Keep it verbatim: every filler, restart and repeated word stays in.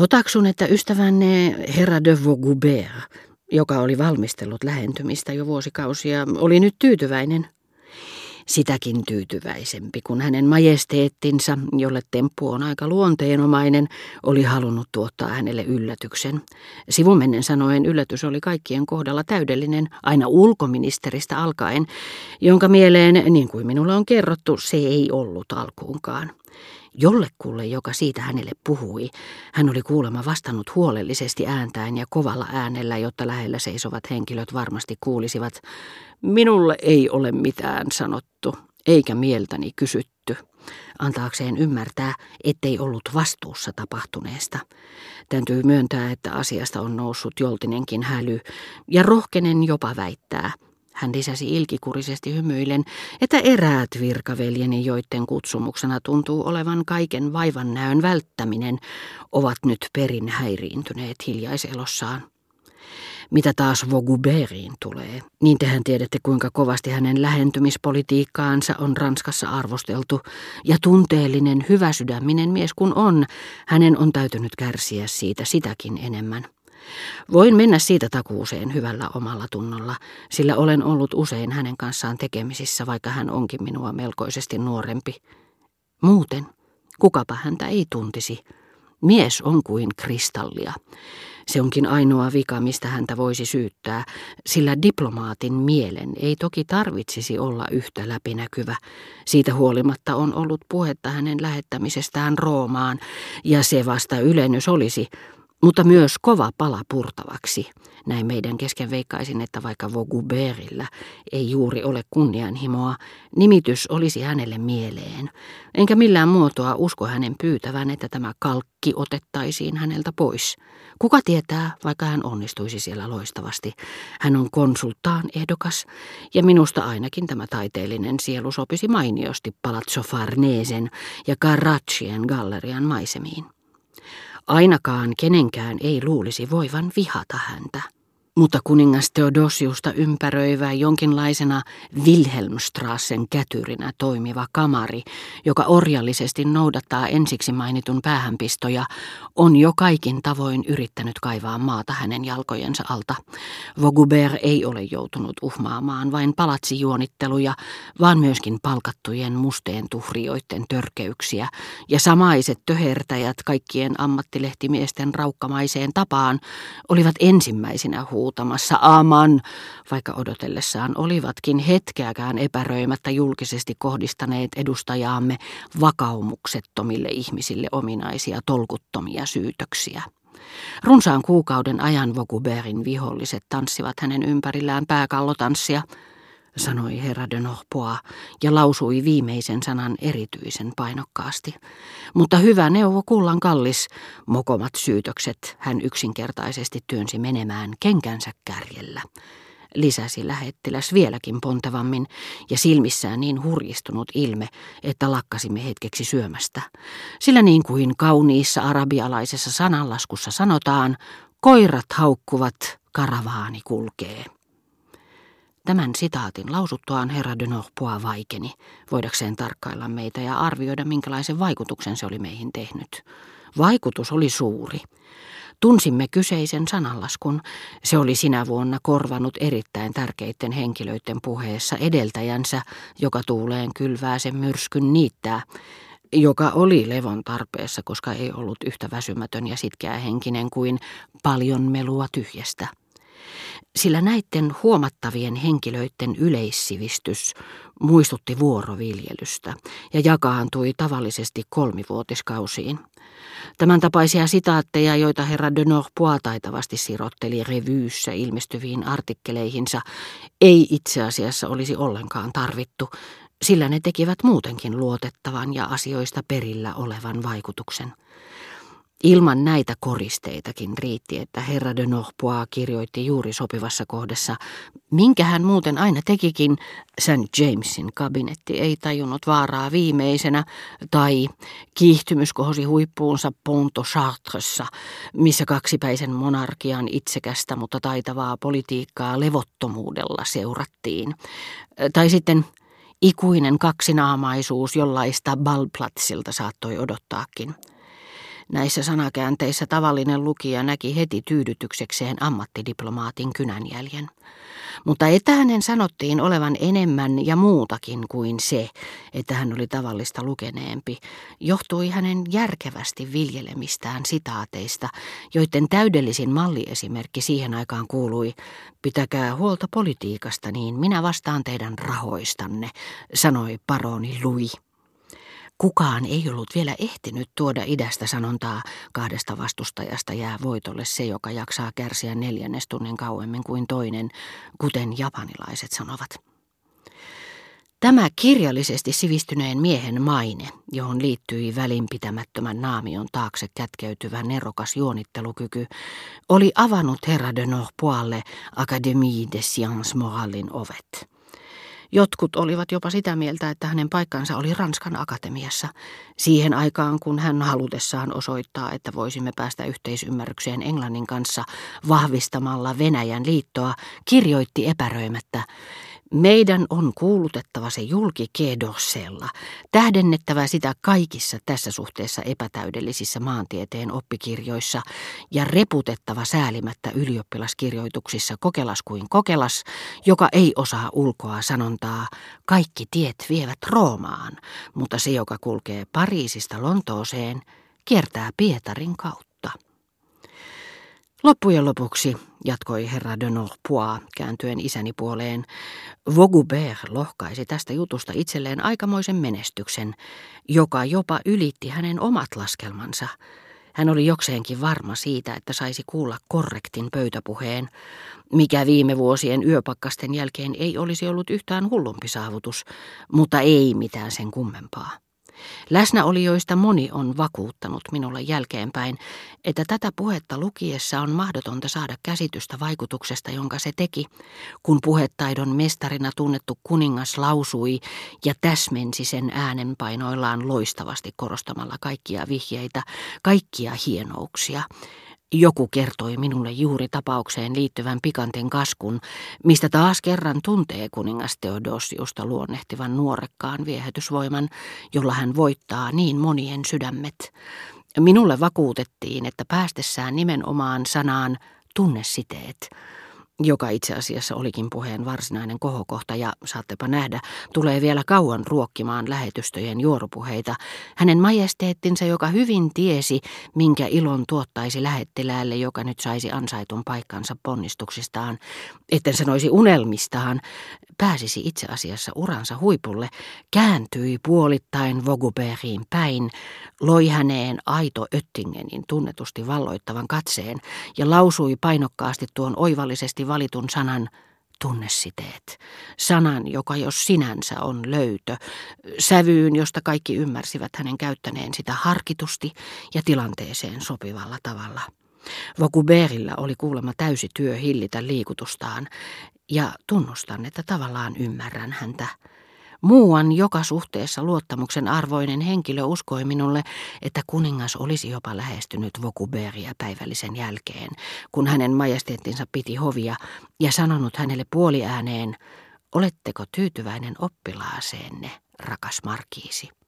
Otaksun, että ystävänne herra de Vaugoubert, joka oli valmistellut lähentymistä jo vuosikausia, oli nyt tyytyväinen. Sitäkin tyytyväisempi, kun hänen majesteettinsa, jolle temppu on aika luonteenomainen, oli halunnut tuottaa hänelle yllätyksen. Sivumennen sanoen yllätys oli kaikkien kohdalla täydellinen, aina ulkoministeristä alkaen, jonka mieleen, niin kuin minulle on kerrottu, se ei ollut alkuunkaan. Jollekulle, joka siitä hänelle puhui, hän oli kuulemma vastannut huolellisesti ääntäen ja kovalla äänellä, jotta lähellä seisovat henkilöt varmasti kuulisivat, minulle ei ole mitään sanottu, eikä mieltäni kysytty, antaakseen ymmärtää, ettei ollut vastuussa tapahtuneesta. Täytyy myöntää, että asiasta on noussut joltinenkin häly, ja rohkenen jopa väittää. Hän lisäsi ilkikurisesti hymyillen, että eräät virkaveljeni, joiden kutsumuksena tuntuu olevan kaiken vaivan näön välttäminen, ovat nyt perin häiriintyneet hiljaiselossaan. Mitä taas Vaugoubertiin tulee, niin tehän tiedätte kuinka kovasti hänen lähentymispolitiikkaansa on Ranskassa arvosteltu, ja tunteellinen, hyväsydäminen mies kun on, hänen on täytynyt kärsiä siitä sitäkin enemmän. Voin mennä siitä takuuseen hyvällä omalla tunnolla, sillä olen ollut usein hänen kanssaan tekemisissä, vaikka hän onkin minua melkoisesti nuorempi. Muuten, kukapa häntä ei tuntisi. Mies on kuin kristallia. Se onkin ainoa vika, mistä häntä voisi syyttää, sillä diplomaatin mielen ei toki tarvitsisi olla yhtä läpinäkyvä. Siitä huolimatta on ollut puhetta hänen lähettämisestään Roomaan, ja se vasta ylennys olisi, mutta myös kova pala purtavaksi. Näin meidän kesken veikkaisin, että vaikka Vaugoubertilla ei juuri ole kunnianhimoa, nimitys olisi hänelle mieleen. Enkä millään muotoa usko hänen pyytävän, että tämä kalkki otettaisiin häneltä pois. Kuka tietää, vaikka hän onnistuisi siellä loistavasti. Hän on konsultaan ehdokas, ja minusta ainakin tämä taiteellinen sielu sopisi mainiosti Palazzo Farnesen ja Carraccien gallerian maisemiin. Ainakaan kenenkään ei luulisi voivan vihata häntä. Mutta kuningas Theodosiusta ympäröivä jonkinlaisena Wilhelmstrassen kätyrinä toimiva kamari, joka orjallisesti noudattaa ensiksi mainitun päähänpistoja, on jo kaikin tavoin yrittänyt kaivaa maata hänen jalkojensa alta. Vaugoubert ei ole joutunut uhmaamaan vain palatsijuonitteluja, vaan myöskin palkattujen musteen tuhrioiden törkeyksiä, ja samaiset töhertäjät kaikkien ammattilehtimiesten raukkamaiseen tapaan olivat ensimmäisinä huomioon. Huutamassa aman, vaikka odotellessaan olivatkin hetkeäkään epäröimättä julkisesti kohdistaneet edustajaamme vakaumuksettomille ihmisille ominaisia tolkuttomia syytöksiä. Runsaan kuukauden ajan Vaugoubertin viholliset tanssivat hänen ympärillään pääkallotanssia, sanoi herra de Norpois ja lausui viimeisen sanan erityisen painokkaasti. Mutta hyvä neuvo kullan kallis, mokomat syytökset hän yksinkertaisesti työnsi menemään kenkänsä kärjellä. Lisäsi lähettiläs vieläkin pontevammin ja silmissään niin hurjistunut ilme, että lakkasimme hetkeksi syömästä. Sillä niin kuin kauniissa arabialaisessa sananlaskussa sanotaan, koirat haukkuvat, karavaani kulkee. Tämän sitaatin lausuttuaan herra de Norpois vaikeni, voidakseen tarkkailla meitä ja arvioida, minkälaisen vaikutuksen se oli meihin tehnyt. Vaikutus oli suuri. Tunsimme kyseisen sananlaskun. Se oli sinä vuonna korvanut erittäin tärkeiden henkilöiden puheessa edeltäjänsä, joka tuuleen kylvää sen myrskyn niittää, joka oli levon tarpeessa, koska ei ollut yhtä väsymätön ja sitkeä henkinen kuin paljon melua tyhjästä. Sillä näiden huomattavien henkilöiden yleissivistys muistutti vuoroviljelystä ja jakaantui tavallisesti kolmivuotiskausiin. Tämän tapaisia sitaatteja, joita herra de Norpois taitavasti sirotteli revyyssä ilmestyviin artikkeleihinsa, ei itse asiassa olisi ollenkaan tarvittu, sillä ne tekivät muutenkin luotettavan ja asioista perillä olevan vaikutuksen. Ilman näitä koristeitakin riitti, että herra de Norpois kirjoitti juuri sopivassa kohdassa, minkä hän muuten aina tekikin, Saint Jamesin kabinetti ei tajunnut vaaraa viimeisenä, tai kiihtymys kohosi huippuunsa Pont-au-Chartressa, missä kaksipäisen monarkian itsekästä, mutta taitavaa politiikkaa levottomuudella seurattiin. Tai sitten ikuinen kaksinaamaisuus, jollaista Ballplatzilta saattoi odottaakin. Näissä sanakäänteissä tavallinen lukija näki heti tyydytyksekseen ammattidiplomaatin kynänjäljen. Mutta etäinen sanottiin olevan enemmän ja muutakin kuin se, että hän oli tavallista lukeneempi, johtui hänen järkevästi viljelemistään sitaateista, joiden täydellisin malliesimerkki siihen aikaan kuului, pitäkää huolta politiikasta, niin minä vastaan teidän rahoistanne, sanoi paroni Louis. Kukaan ei ollut vielä ehtinyt tuoda idästä sanontaa, kahdesta vastustajasta jää voitolle se, joka jaksaa kärsiä neljännestunnin kauemmin kuin toinen, kuten japanilaiset sanovat. Tämä kirjallisesti sivistyneen miehen maine, johon liittyi välinpitämättömän naamion taakse kätkeytyvä nerokas juonittelukyky, oli avannut herra de Norpois'lle Académie des Sciences Moralesin ovet. Jotkut olivat jopa sitä mieltä, että hänen paikkansa oli Ranskan akatemiassa, siihen aikaan kun hän halutessaan osoittaa, että voisimme päästä yhteisymmärrykseen Englannin kanssa vahvistamalla Venäjän liittoa, kirjoitti epäröimättä. Meidän on kuulutettava se julki Quai d'Orsaylla, tähdennettävä sitä kaikissa tässä suhteessa epätäydellisissä maantieteen oppikirjoissa ja reputettava säälimättä ylioppilaskirjoituksissa kokelas kuin kokelas, joka ei osaa ulkoa sanontaa, kaikki tiet vievät Roomaan, mutta se, joka kulkee Pariisista Lontooseen, kiertää Pietarin kautta. Loppujen lopuksi, jatkoi herra de Norpois kääntyen isäni puoleen, Vaugoubert lohkaisi tästä jutusta itselleen aikamoisen menestyksen, joka jopa ylitti hänen omat laskelmansa. Hän oli jokseenkin varma siitä, että saisi kuulla korrektin pöytäpuheen, mikä viime vuosien yöpakkasten jälkeen ei olisi ollut yhtään hullumpi saavutus, mutta ei mitään sen kummempaa. Läsnäolijoista moni on vakuuttanut minulle jälkeenpäin, että tätä puhetta lukiessa on mahdotonta saada käsitystä vaikutuksesta, jonka se teki, kun puhetaidon mestarina tunnettu kuningas lausui ja täsmensi sen äänenpainoillaan loistavasti korostamalla kaikkia vihjeitä, kaikkia hienouksia. Joku kertoi minulle juuri tapaukseen liittyvän pikantin kaskun, mistä taas kerran tuntee kuningas Theodosiusta luonnehtivan nuorekkaan viehätysvoiman, jolla hän voittaa niin monien sydämet. Minulle vakuutettiin, että päästessään nimenomaan sanaan tunnesiteet, joka itse asiassa olikin puheen varsinainen kohokohta ja, saattepa nähdä, tulee vielä kauan ruokkimaan lähetystöjen juorupuheita. Hänen majesteettinsa, joka hyvin tiesi, minkä ilon tuottaisi lähettiläälle, joka nyt saisi ansaitun paikkansa ponnistuksistaan, etten sanoisi unelmistaan, pääsisi itse asiassa uransa huipulle, kääntyi puolittain Vaugoubertiin päin, loi häneen Aito Öttingenin tunnetusti valloittavan katseen ja lausui painokkaasti tuon oivallisesti valitun sanan tunnesiteet. Sanan, joka jos sinänsä on löytö, sävyyn, josta kaikki ymmärsivät hänen käyttäneen sitä harkitusti ja tilanteeseen sopivalla tavalla. Vaugoubertilla oli kuulemma täysi työ hillitä liikutustaan, ja tunnustan, että tavallaan ymmärrän häntä. Muuan joka suhteessa luottamuksen arvoinen henkilö uskoi minulle, että kuningas olisi jopa lähestynyt Vaugoubert päivällisen jälkeen, kun hänen majesteettinsa piti hovia ja sanonut hänelle puoliääneen, oletteko tyytyväinen oppilaaseenne, rakas markiisi?